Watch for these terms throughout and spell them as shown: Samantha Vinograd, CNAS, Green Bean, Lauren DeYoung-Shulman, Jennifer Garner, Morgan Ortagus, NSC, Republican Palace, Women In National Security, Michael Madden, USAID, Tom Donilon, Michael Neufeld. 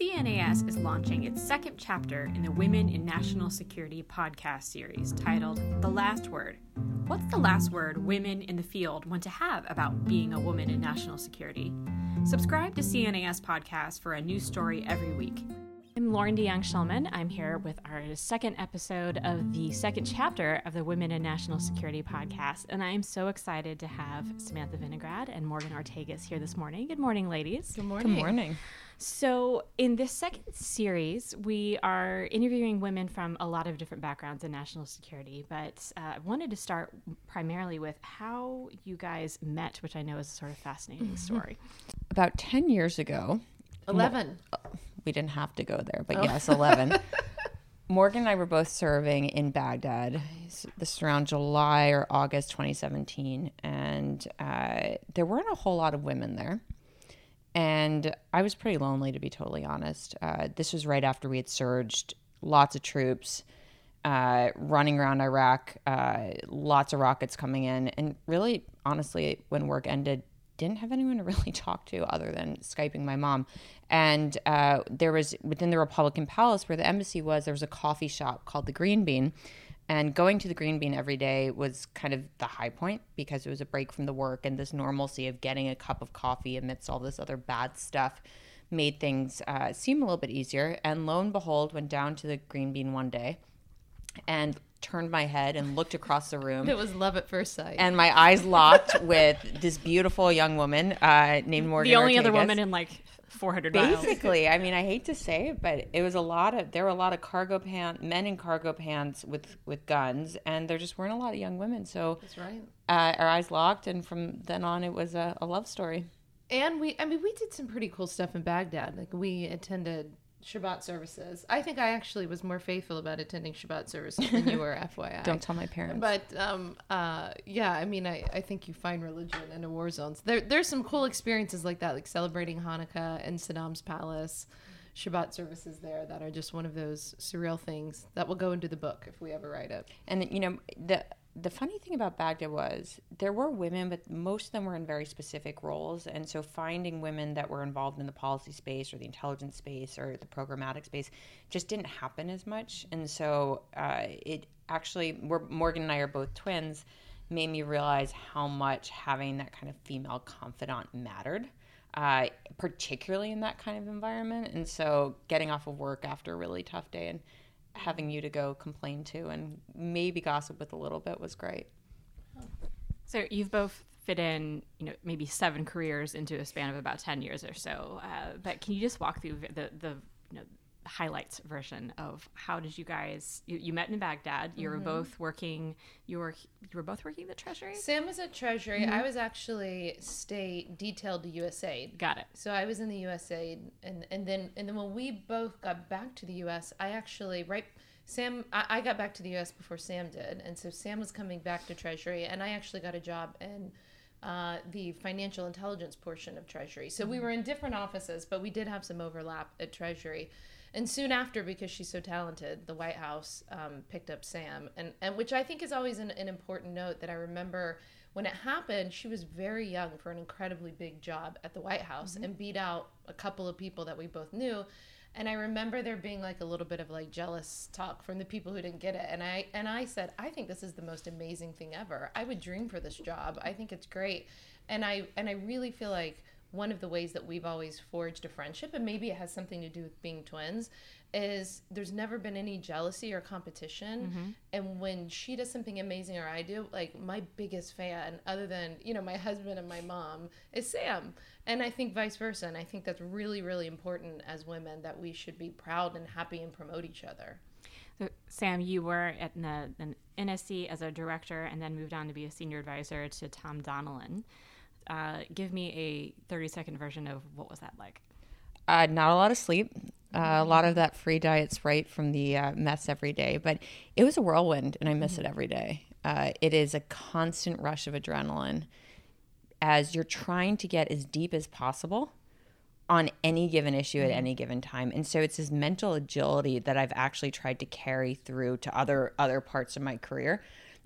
CNAS is launching its second chapter in the Women in National Security podcast series titled The Last Word. What's the last word women in the field want to have about being a woman in national security? Subscribe to CNAS Podcast for a new story every week. I'm Lauren DeYoung-Shulman. I'm here with our second episode of the second chapter of the Women in National Security podcast, and I am so excited to have Samantha Vinograd and Morgan Ortagus here this morning. Good morning, ladies. Good morning. Good morning. So in this second series, we are interviewing women from a lot of different backgrounds in national security, but I wanted to start primarily with how you guys met, which I know is a sort of fascinating story. About 10 years ago. 11. We didn't have to go there, but yes, 11. Morgan and I were both serving in Baghdad. This was around July or August 2017, and there weren't a whole lot of women there. And I was pretty lonely, to be totally honest. This was right after we had surged, lots of troops running around Iraq, lots of rockets coming in. And really, honestly, when work ended, didn't have anyone to really talk to other than Skyping my mom. And there was, within the Republican Palace where the embassy was, there was a coffee shop called the Green Bean. And going to the Green Bean every day was kind of the high point because it was a break from the work, and this normalcy of getting a cup of coffee amidst all this other bad stuff made things seem a little bit easier. And lo and behold, went down to the Green Bean one day and turned my head and looked across the room. It was love at first sight. And my eyes locked with this beautiful young woman named Morgan Ortagus. The only other woman in like 400 miles. Basically, I mean, I hate to say it, but it was there were a lot of men in cargo pants with guns, and there just weren't a lot of young women. So that's right. Our eyes locked, and from then on, it was a love story. And we did some pretty cool stuff in Baghdad. Like we attended Shabbat services. I think I actually was more faithful about attending Shabbat services than you were, FYI. Don't tell my parents. But yeah, I mean, I think you find religion in a war zone. There's some cool experiences like that, like celebrating Hanukkah in Saddam's palace, Shabbat services there that are just one of those surreal things that will go into the book if we ever write it. And, you know, the funny thing about Baghdad was there were women, but most of them were in very specific roles. And so finding women that were involved in the policy space or the intelligence space or the programmatic space just didn't happen as much. And so it actually, Morgan and I are both twins, made me realize how much having that kind of female confidant mattered, particularly in that kind of environment. And so getting off of work after a really tough day and having you to go complain to and maybe gossip with a little bit was great. So you've both fit in, you know, maybe 7 careers into a span of about 10 years or so. But can you just walk through the you know, highlights version of how did you guys, you met in Baghdad, you were both working, you were both working at the Treasury? Sam was at Treasury. Mm-hmm. I was actually state detailed to USAID. Got it. So I was in the USAID and then when we both got back to the US, I got back to the US before Sam did. And so Sam was coming back to Treasury and I actually got a job in the financial intelligence portion of Treasury. So we were in different offices, but we did have some overlap at Treasury. And soon after, because she's so talented, the White House picked up Sam, and which I think is always an important note that I remember when it happened, she was very young for an incredibly big job at the White House and beat out a couple of people that we both knew. And I remember there being like a little bit of like jealous talk from the people who didn't get it. And I said, I think this is the most amazing thing ever. I would dream for this job. I think it's great. And I really feel like one of the ways that we've always forged a friendship, and maybe it has something to do with being twins, is there's never been any jealousy or competition. Mm-hmm. And when she does something amazing or I do, like my biggest fan, other than, you know, my husband and my mom, is Sam. And I think vice versa. And I think that's really, really important as women that we should be proud and happy and promote each other. So, Sam, you were at an NSC as a director and then moved on to be a senior advisor to Tom Donilon. Give me a 30-second version of what was that like? Not a lot of sleep, a lot of that free diet Sprite from the mess every day, but it was a whirlwind and I miss it every day. It is a constant rush of adrenaline as you're trying to get as deep as possible on any given issue at any given time. And so it's this mental agility that I've actually tried to carry through to other parts of my career.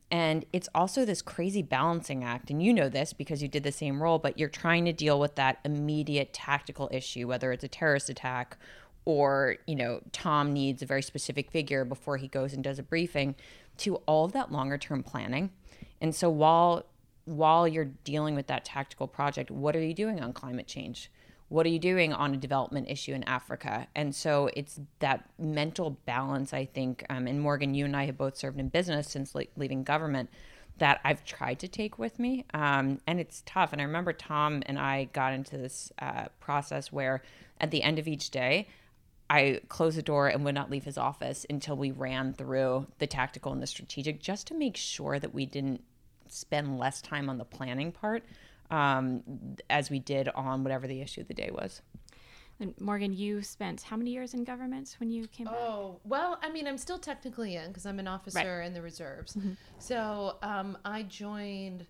And it's also this crazy balancing act. And you know this because you did the same role, but you're trying to deal with that immediate tactical issue, whether it's a terrorist attack or, you know, Tom needs a very specific figure before he goes and does a briefing, to all of that longer term planning. And so while you're dealing with that tactical project, what are you doing on climate change? What are you doing on a development issue in Africa? And so it's that mental balance, I think, and Morgan, you and I have both served in business since leaving government, that I've tried to take with me. And it's tough. And I remember Tom and I got into this process where at the end of each day, I closed the door and would not leave his office until we ran through the tactical and the strategic, just to make sure that we didn't spend less time on the planning part as we did on whatever the issue of the day was. And Morgan, you spent how many years in government when you came back? Oh, well, I mean, I'm still technically in because I'm an officer in the reserves. Mm-hmm. So I joined,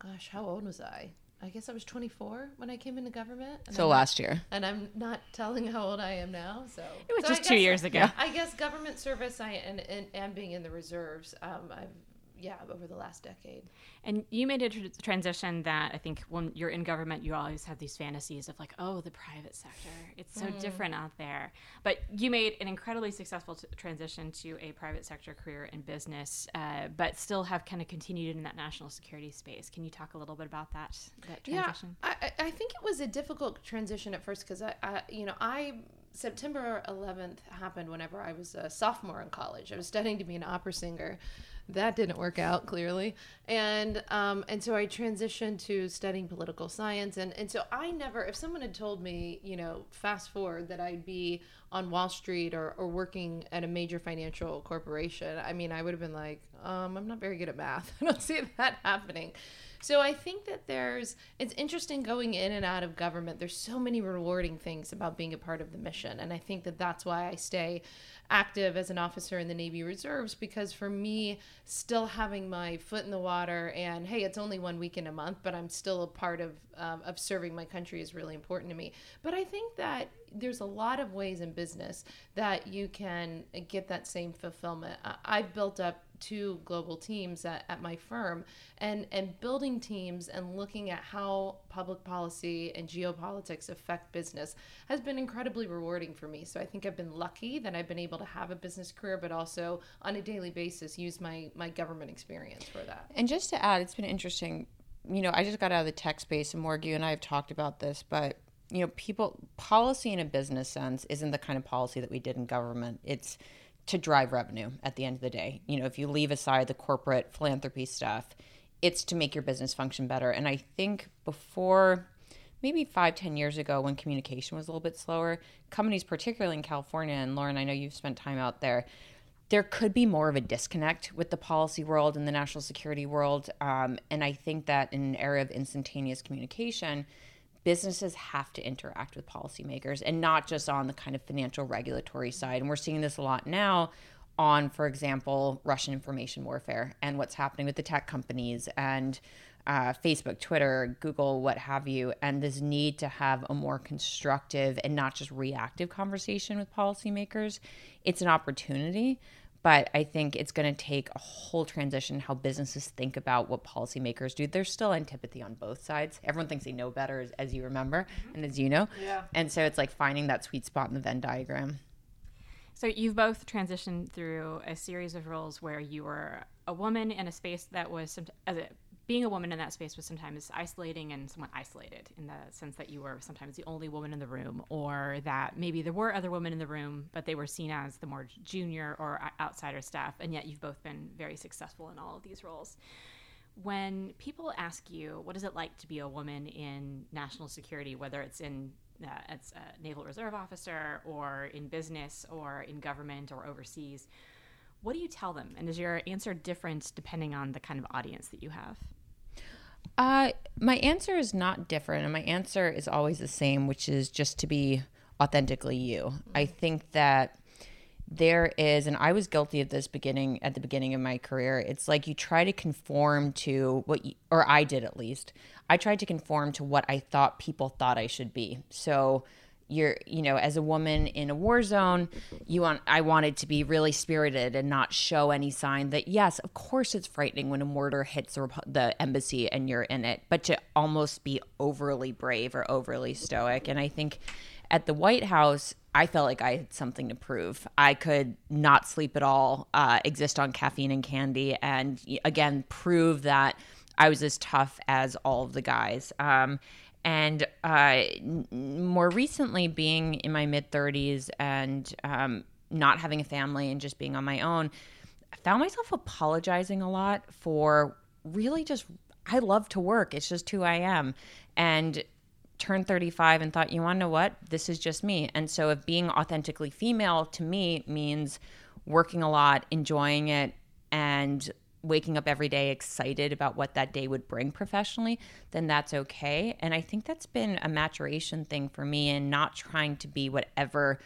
gosh, how old was I? I guess I was 24 when I came into government. So last year. And I'm not telling how old I am now. So it was just 2 years ago. I guess government service and being in the reserves, over the last decade. And you made a transition that I think when you're in government, you always have these fantasies of like, oh, the private sector. It's so different out there. But you made an incredibly successful transition to a private sector career in business, but still have kind of continued in that national security space. Can you talk a little bit about that transition? Yeah, I think it was a difficult transition at first because I September 11th happened whenever I was a sophomore in college. I was studying to be an opera singer. That didn't work out, clearly. And so I transitioned to studying political science. And so I never, if someone had told me, you know, fast forward that I'd be on Wall Street or working at a major financial corporation, I mean, I would have been like, I'm not very good at math. I don't see that happening. So I think that it's interesting going in and out of government. There's so many rewarding things about being a part of the mission. And I think that that's why I stay active as an officer in the Navy Reserves, because for me, still having my foot in the water and, hey, it's only one weekend a month, but I'm still a part of serving my country is really important to me. But I think that there's a lot of ways in business that you can get that same fulfillment. I've built up 2 global teams at my firm, and building teams and looking at how public policy and geopolitics affect business has been incredibly rewarding for me. So I think I've been lucky that I've been able to have a business career, but also on a daily basis use my government experience for that. And just to add, it's been interesting. You know, I just got out of the tech space, and Morgan, you and I have talked about this, but you know, policy in a business sense isn't the kind of policy that we did in government. It's to drive revenue at the end of the day. You know, if you leave aside the corporate philanthropy stuff, it's to make your business function better. And I think before, maybe 5-10 years ago, when communication was a little bit slower, companies, particularly in California, and Lauren, I know you've spent time out there could be more of a disconnect with the policy world and the national security world. And I think that in an era of instantaneous communication, businesses have to interact with policymakers, and not just on the kind of financial regulatory side. And we're seeing this a lot now on, for example, Russian information warfare and what's happening with the tech companies and Facebook, Twitter, Google, what have you, and this need to have a more constructive and not just reactive conversation with policymakers. It's an opportunity, but I think it's going to take a whole transition how businesses think about what policymakers do. There's still antipathy on both sides. Everyone thinks they know better, as you remember, and as you know. Yeah. And so it's like finding that sweet spot in the Venn diagram. So you've both transitioned through a series of roles where you were a woman in a space that was, being a woman in that space was sometimes isolating and somewhat isolated, in the sense that you were sometimes the only woman in the room, or that maybe there were other women in the room, but they were seen as the more junior or outsider staff. And yet you've both been very successful in all of these roles. When people ask you, what is it like to be a woman in national security, whether it's in as a Naval Reserve officer or in business or in government or overseas, what do you tell them? And is your answer different depending on the kind of audience that you have? My answer is not different, and my answer is always the same, which is just to be authentically you. Mm-hmm. I think that there is, and I was guilty of this at the beginning of my career, it's like you try to conform to or I did at least. I tried to conform to what I thought people thought I should be. So you're, you know, as a woman in a war zone, I wanted to be really spirited and not show any sign that, yes, of course it's frightening when a mortar hits the embassy and you're in it, but to almost be overly brave or overly stoic. And I think at the White House, I felt like I had something to prove. I could not sleep at all, exist on caffeine and candy, and again, prove that I was as tough as all of the guys. And more recently, being in my mid-30s and not having a family and just being on my own, I found myself apologizing a lot for really just, I love to work. It's just who I am. And turned 35 and thought, you want to know what? This is just me. And so if being authentically female to me means working a lot, enjoying it, and waking up every day excited about what that day would bring professionally, then that's okay. And I think that's been a maturation thing for me, and not trying to be whatever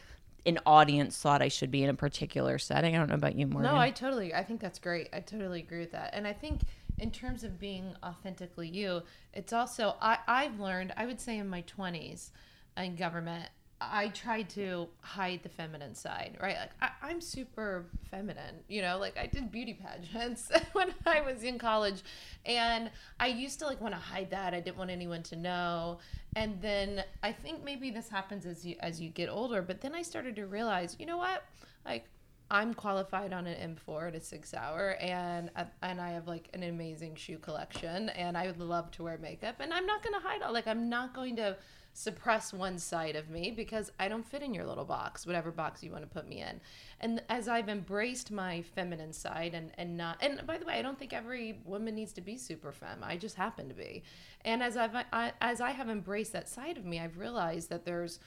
an audience thought I should be in a particular setting. I don't know about you, Morgan. No, I think that's great. I totally agree with that. And I think in terms of being authentically you, it's also, I've learned, I would say in my 20s in government, I tried to hide the feminine side, right? Like, I'm super feminine, you know, like I did beauty pageants when I was in college, and I used to like want to hide that. I didn't want anyone to know. And then I think maybe this happens as you get older, but then I started to realize, you know what, like I'm qualified on an M4 at a 6-hour, and I have like an amazing shoe collection, and I would love to wear makeup, and I'm not going to hide all, like I'm not going to suppress one side of me because I don't fit in your little box, whatever box you want to put me in. And as I've embraced my feminine side and by the way, I don't think every woman needs to be super femme. I just happen to be. And as I have embraced that side of me, I've realized that there's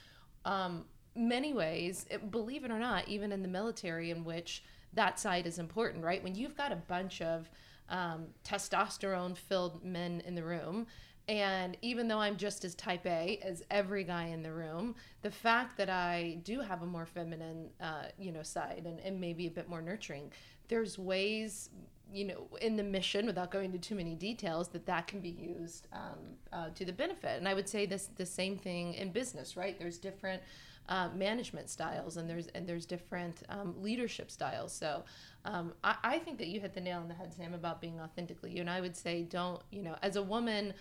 many ways, believe it or not, even in the military, in which that side is important, right? When you've got a bunch of testosterone-filled men in the room, and even though I'm just as type A as every guy in the room, the fact that I do have a more feminine, side and maybe a bit more nurturing, there's ways, you know, in the mission, without going into too many details, that can be used to the benefit. And I would say the same thing in business, right? There's different management styles, and there's different leadership styles. So I think that you hit the nail on the head, Sam, about being authentically you. And I would say don't, you know, as a woman,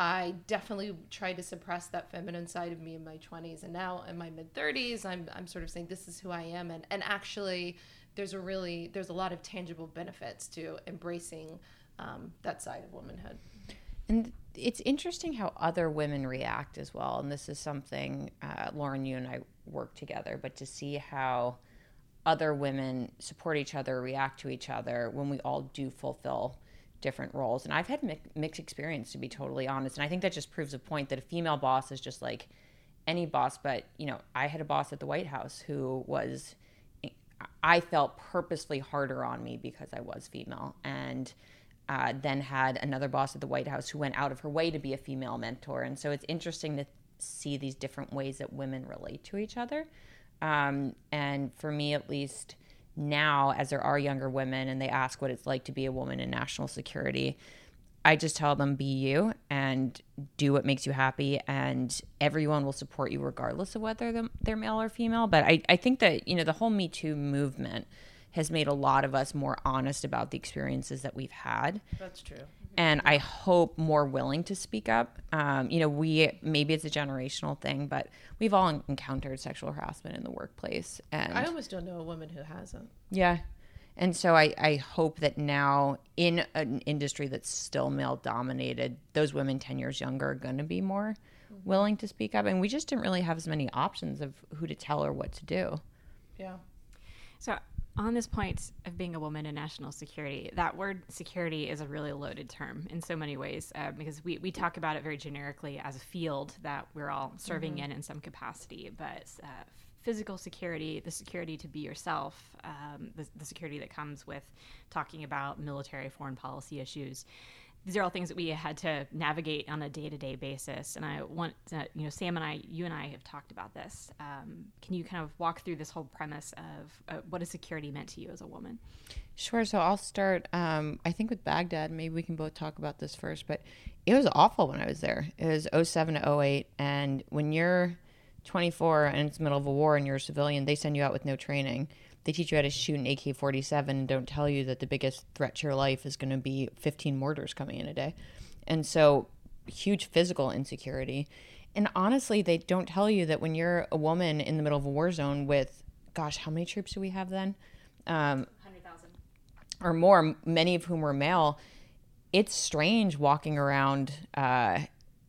I definitely tried to suppress that feminine side of me in my 20s, and now in my mid-30s, I'm sort of saying this is who I am, and actually, there's a lot of tangible benefits to embracing that side of womanhood. And it's interesting how other women react as well, and this is something Lauren, you and I work together, but to see how other women support each other, react to each other when we all do fulfill different roles. And I've had mixed experience, to be totally honest, and I think that just proves a point that a female boss is just like any boss. But you know, I had a boss at the White House who was, I felt, purposely harder on me because I was female, and then had another boss at the White House who went out of her way to be a female mentor. And so it's interesting to see these different ways that women relate to each other, and for me at least now, as there are younger women and they ask what it's like to be a woman in national security, I just tell them, be you and do what makes you happy, and everyone will support you regardless of whether they're male or female. But I think that, you know, the whole Me Too movement has made a lot of us more honest about the experiences that we've had. That's true. And I hope more willing to speak up. Maybe it's a generational thing, but we've all encountered sexual harassment in the workplace. And I almost don't know a woman who hasn't. Yeah. And so I hope that now in an industry that's still male dominated, those women 10 years younger are going to be more willing to speak up. And we just didn't really have as many options of who to tell or what to do. Yeah. So on this point of being a woman in national security, that word security is a really loaded term in so many ways, because we talk about it very generically as a field that we're all serving in some capacity, but physical security, the security to be yourself, the security that comes with talking about military foreign policy issues. These are all things that we had to navigate on a day-to-day basis. And I want to, Sam and I, you and I have talked about this. Can you kind of walk through this whole premise of what has security meant to you as a woman? Sure. So I'll start, I think, with Baghdad. Maybe we can both talk about this first. But it was awful when I was there. It was 2007 to 2008. And when you're 24 and it's the middle of a war and you're a civilian, they send you out with no training. They teach you how to shoot an AK-47 and don't tell you that the biggest threat to your life is going to be 15 mortars coming in a day. And so huge physical insecurity. And honestly, they don't tell you that when you're a woman in the middle of a war zone with, gosh, how many troops do we have then? 100,000. Or more, many of whom were male. It's strange walking around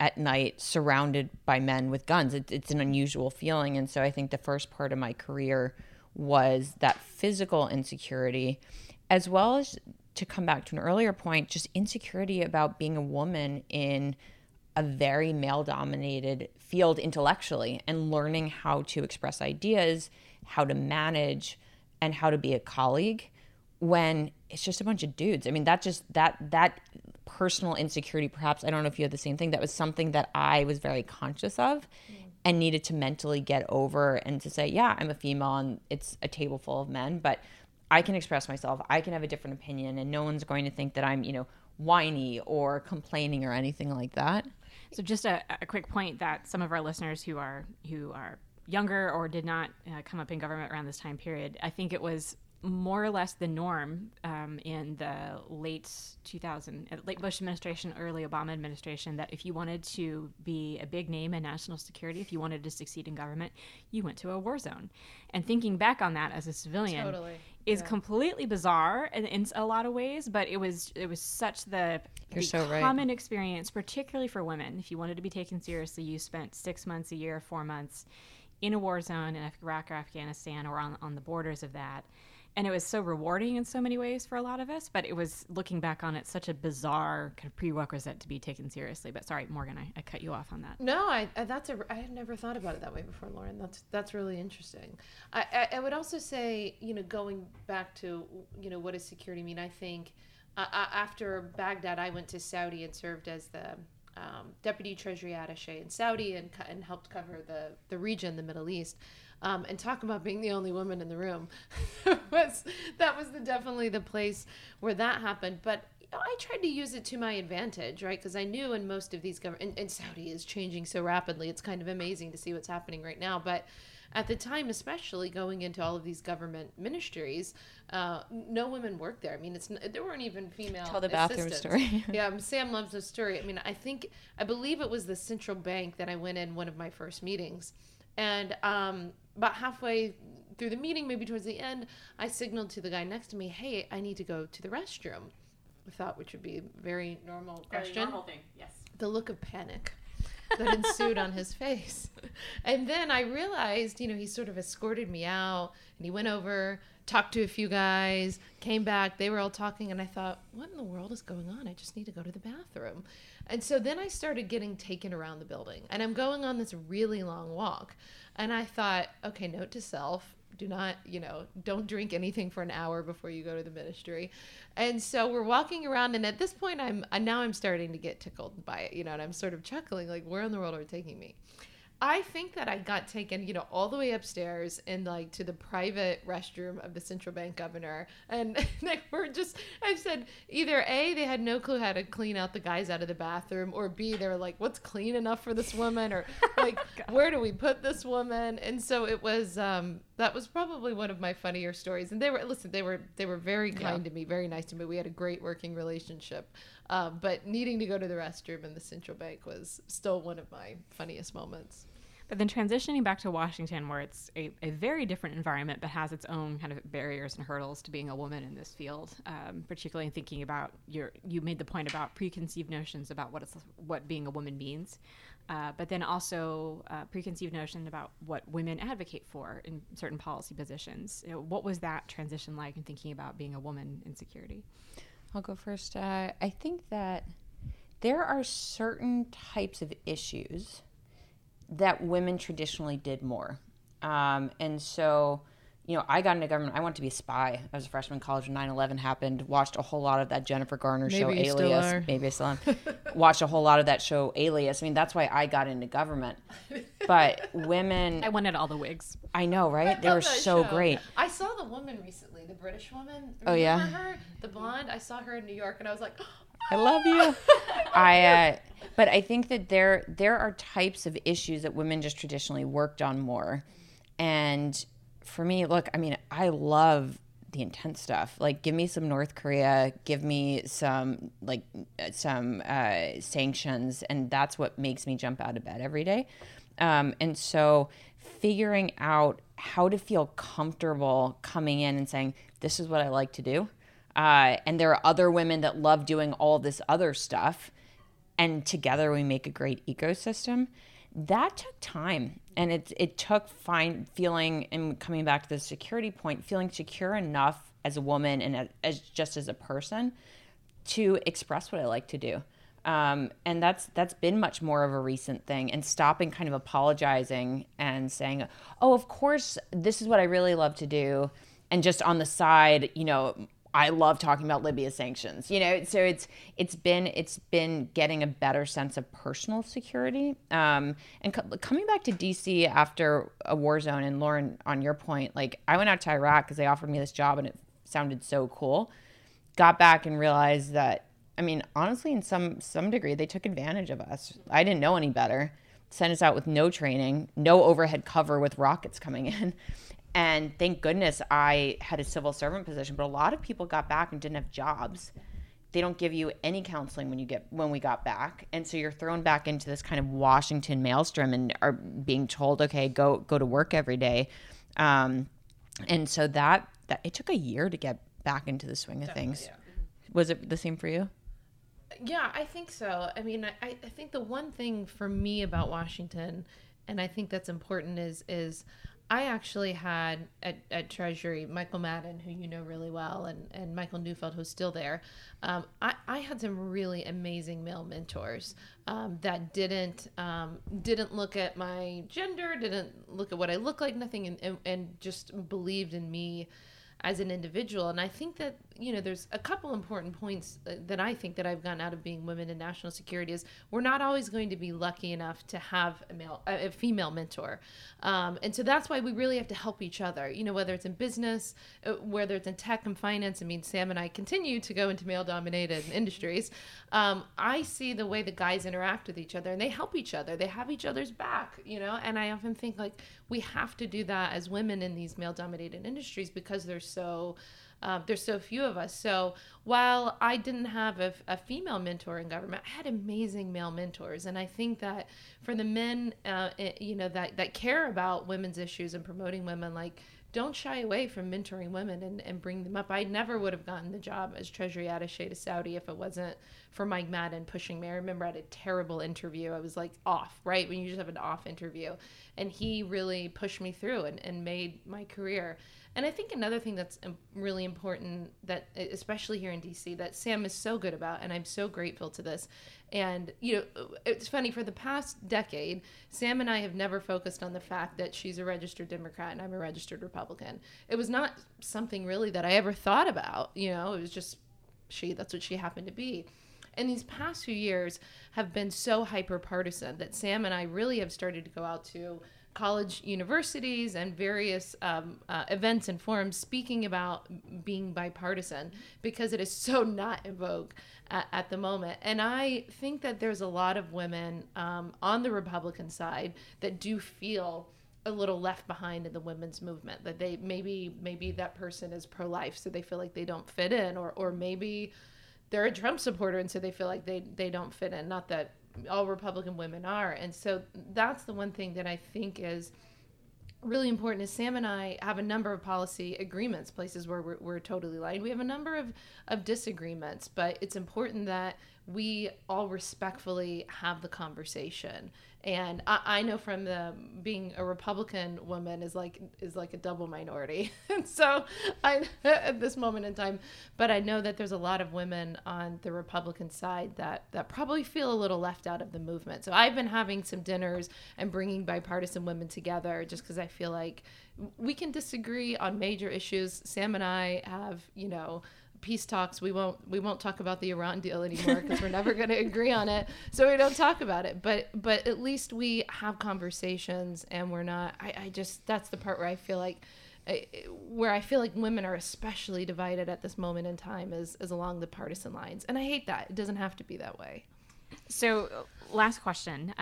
at night surrounded by men with guns. It's an unusual feeling. And so I think the first part of my career was that physical insecurity, as well as, to come back to an earlier point, just insecurity about being a woman in a very male-dominated field intellectually and learning how to express ideas, how to manage, and how to be a colleague when it's just a bunch of dudes. I mean, that personal insecurity, perhaps, I don't know if you had the same thing, that was something that I was very conscious of and needed to mentally get over and to say, yeah, I'm a female and it's a table full of men, but I can express myself, I can have a different opinion, and no one's going to think that I'm, whiny or complaining or anything like that. So just a quick point that some of our listeners who are younger or did not come up in government around this time period, I think it was more or less the norm in the late Bush administration, early Obama administration, that if you wanted to be a big name in national security, if you wanted to succeed in government, you went to a war zone. And thinking back on that as a civilian is completely bizarre in a lot of ways, but it was such the common experience, particularly for women. If you wanted to be taken seriously, you spent 6 months, a year, 4 months in a war zone in Iraq or Afghanistan or on the borders of that. And it was so rewarding in so many ways for a lot of us, but it was, looking back on it, such a bizarre kind of prerequisite to be taken seriously. But sorry, Morgan, I cut you off on that. No, I had never thought about it that way before, Lauren. That's really interesting. I would also say, going back to, what does security mean? I think after Baghdad, I went to Saudi and served as the deputy treasury attaché in Saudi and helped cover the region, the Middle East. And talk about being the only woman in the room. That was definitely the place where that happened. But I tried to use it to my advantage, right? Because I knew in most of these governments, and Saudi is changing so rapidly, it's kind of amazing to see what's happening right now. But at the time, especially going into all of these government ministries, no women worked there. I mean, there weren't even female assistants. Tell the bathroom story. Yeah, Sam loves the story. I mean, I believe it was the central bank that I went in one of my first meetings. And about halfway through the meeting, maybe towards the end, I signaled to the guy next to me, hey, I need to go to the restroom. I thought, which would be a very normal question. Very normal thing, yes. The look of panic that ensued on his face. And then I realized, he sort of escorted me out, and he went over, talked to a few guys, came back, they were all talking, and I thought, what in the world is going on? I just need to go to the bathroom. And so then I started getting taken around the building, and I'm going on this really long walk. And I thought, okay, note to self, do not, don't drink anything for an hour before you go to the ministry. And so we're walking around, and at this point, I'm starting to get tickled by it, and I'm sort of chuckling, like, where in the world are you taking me? I think that I got taken, all the way upstairs and like to the private restroom of the central bank governor. And they were either A, they had no clue how to clean out the guys out of the bathroom, or B, they were like, what's clean enough for this woman? Or like, where do we put this woman? And so it was, that was probably one of my funnier stories. And they were very kind to me, very nice to me. We had a great working relationship. But needing to go to the restroom in the central bank was still one of my funniest moments. But then transitioning back to Washington, where it's a very different environment, but has its own kind of barriers and hurdles to being a woman in this field, particularly in thinking about you made the point about preconceived notions about what being a woman means, but then also preconceived notion about what women advocate for in certain policy positions. What was that transition like in thinking about being a woman in security? I'll go first. I think that there are certain types of issues that women traditionally did more. And so, I got into government. I wanted to be a spy. I was a freshman in college when 9/11 happened. Watched a whole lot of that Jennifer Garner show, Alias. Maybe I still am. Watched a whole lot of that show, Alias. I mean, that's why I got into government. But women... I wanted all the wigs. I know, right? They were so great. I saw the woman recently, the British woman. Remember her? The blonde. I saw her in New York, and I was like... I love you. But I think that there are types of issues that women just traditionally worked on more. And for me, look, I mean, I love the intense stuff. Like, give me some North Korea, give me some, like, some sanctions, and that's what makes me jump out of bed every day. And so figuring out how to feel comfortable coming in and saying, this is what I like to do. And there are other women that love doing all this other stuff. And together we make a great ecosystem. That took time. And it took feeling, and coming back to the security point, feeling secure enough as a woman and as just as a person to express what I like to do. And that's been much more of a recent thing, and stopping kind of apologizing and saying, oh, of course, this is what I really love to do. And just on the side, you know, I love talking about Libya sanctions, you know, so it's been getting a better sense of personal security. And coming back to DC after a war zone, and Lauren, on your point, like, I went out to Iraq because they offered me this job and it sounded so cool. Got back and realized that, I mean, honestly, in some degree, they took advantage of us. I didn't know any better. Sent us out with no training, no overhead cover with rockets coming in. And thank goodness I had a civil servant position, but a lot of people got back and didn't have jobs. They don't give you any counseling when we got back. And so you're thrown back into this kind of Washington maelstrom and are being told, okay, go to work every day. And so that it took a year to get back into the swing of things. Yeah. Was it the same for you? Yeah, I think so. I mean, I think the one thing for me about Washington, and I think that's important, is I actually had at Treasury, Michael Madden, who you know really well, and Michael Neufeld, who's still there. I had some really amazing male mentors that didn't look at my gender, didn't look at what I look like, nothing, and just believed in me as an individual. And I think that, you know, there's a couple important points that I think that I've gotten out of being women in national security is we're not always going to be lucky enough to have a female mentor. And so that's why we really have to help each other, you know, whether it's in business, whether it's in tech and finance. I mean, Sam and I continue to go into male dominated industries. I see the way the guys interact with each other, and they help each other. They have each other's back, you know, and I often think, like, we have to do that as women in these male dominated industries because there's so few of us. So while I didn't have a female mentor in government, I had amazing male mentors. And I think that for the men, you know, that care about women's issues and promoting women, like, don't shy away from mentoring women and bring them up. I never would have gotten the job as Treasury attaché to Saudi if it wasn't for Mike Madden pushing me. I remember I had a terrible interview. I was like off, right? When you just have an off interview. And he really pushed me through and made my career. And I think another thing that's really important, that especially here in DC, that Sam is so good about, and I'm so grateful to this. And, you know, it's funny, for the past decade, Sam and I have never focused on the fact that she's a registered Democrat and I'm a registered Republican. It was not something really that I ever thought about, you know, it was just that's what she happened to be. And these past few years have been so hyper-partisan that Sam and I really have started to go out to college universities and various events and forums speaking about being bipartisan, because it is so not in vogue at the moment. And I think that there's a lot of women on the Republican side that do feel a little left behind in the women's movement, that they maybe that person is pro-life, so they feel like they don't fit in, or maybe they're a Trump supporter and so they feel like they don't fit in. Not that all Republican women are. And so that's the one thing that I think is really important, is Sam and I have a number of policy agreements, places where we're totally aligned. We have a number of disagreements, but it's important that we all respectfully have the conversation. And I know from being a Republican woman is like a double minority. And so at this moment in time, but I know that there's a lot of women on the Republican side that probably feel a little left out of the movement. So I've been having some dinners and bringing bipartisan women together, just because I feel like we can disagree on major issues. Sam and I have, you know, peace talks. We won't talk about the Iran deal anymore because we're never going to agree on it, so we don't talk about it, but at least we have conversations, and we're not, I just, that's the part where I feel like where I feel like women are especially divided at this moment in time is along the partisan lines. And I hate that. It doesn't have to be that way. So last question,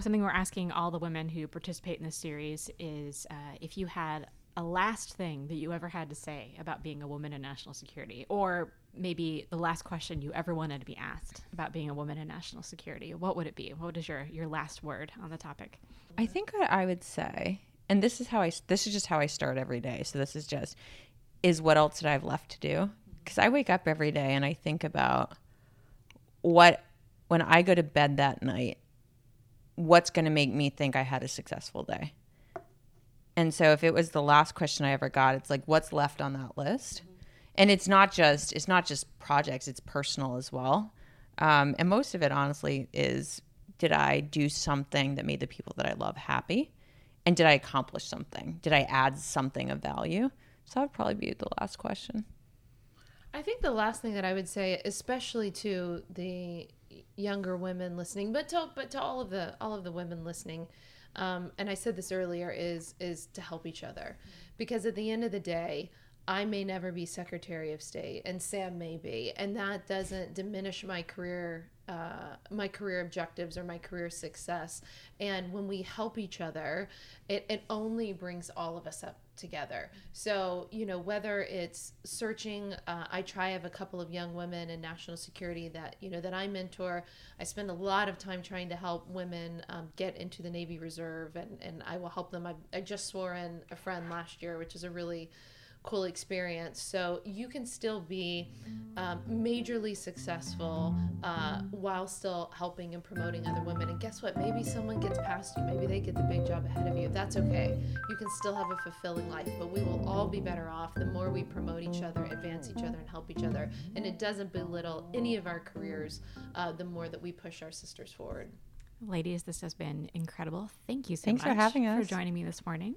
something we're asking all the women who participate in this series is if you had a last thing that you ever had to say about being a woman in national security, or maybe the last question you ever wanted to be asked about being a woman in national security, what would it be? What is your last word on the topic? I think what I would say, and this is just how I start every day. So this is what else did I have left to do? Because I wake up every day and I think about when I go to bed that night, what's going to make me think I had a successful day? And so if it was the last question I ever got, it's like, what's left on that list? Mm-hmm. And it's not just projects, it's personal as well. And most of it, honestly, is did I do something that made the people that I love happy? And did I accomplish something? Did I add something of value? So that would probably be the last question. I think the last thing that I would say, especially to the younger women listening, but to all of the women listening, and I said this earlier, is to help each other. Because at the end of the day, I may never be Secretary of State, and Sam may be, and that doesn't diminish my career objectives or my career success. And when we help each other, it only brings all of us up together. So, whether it's searching, I have a couple of young women in national security that I mentor. I spend a lot of time trying to help women get into the Navy Reserve, and I will help them. I just swore in a friend last year, which is a really cool experience. So you can still be majorly successful while still helping and promoting other women. And guess what? Maybe someone gets past you. Maybe they get the big job ahead of you. That's okay. You can still have a fulfilling life, but we will all be better off the more we promote each other, advance each other, and help each other. And it doesn't belittle any of our careers the more that we push our sisters forward. Ladies, this has been incredible. Thank you so much for having us. For joining me this morning.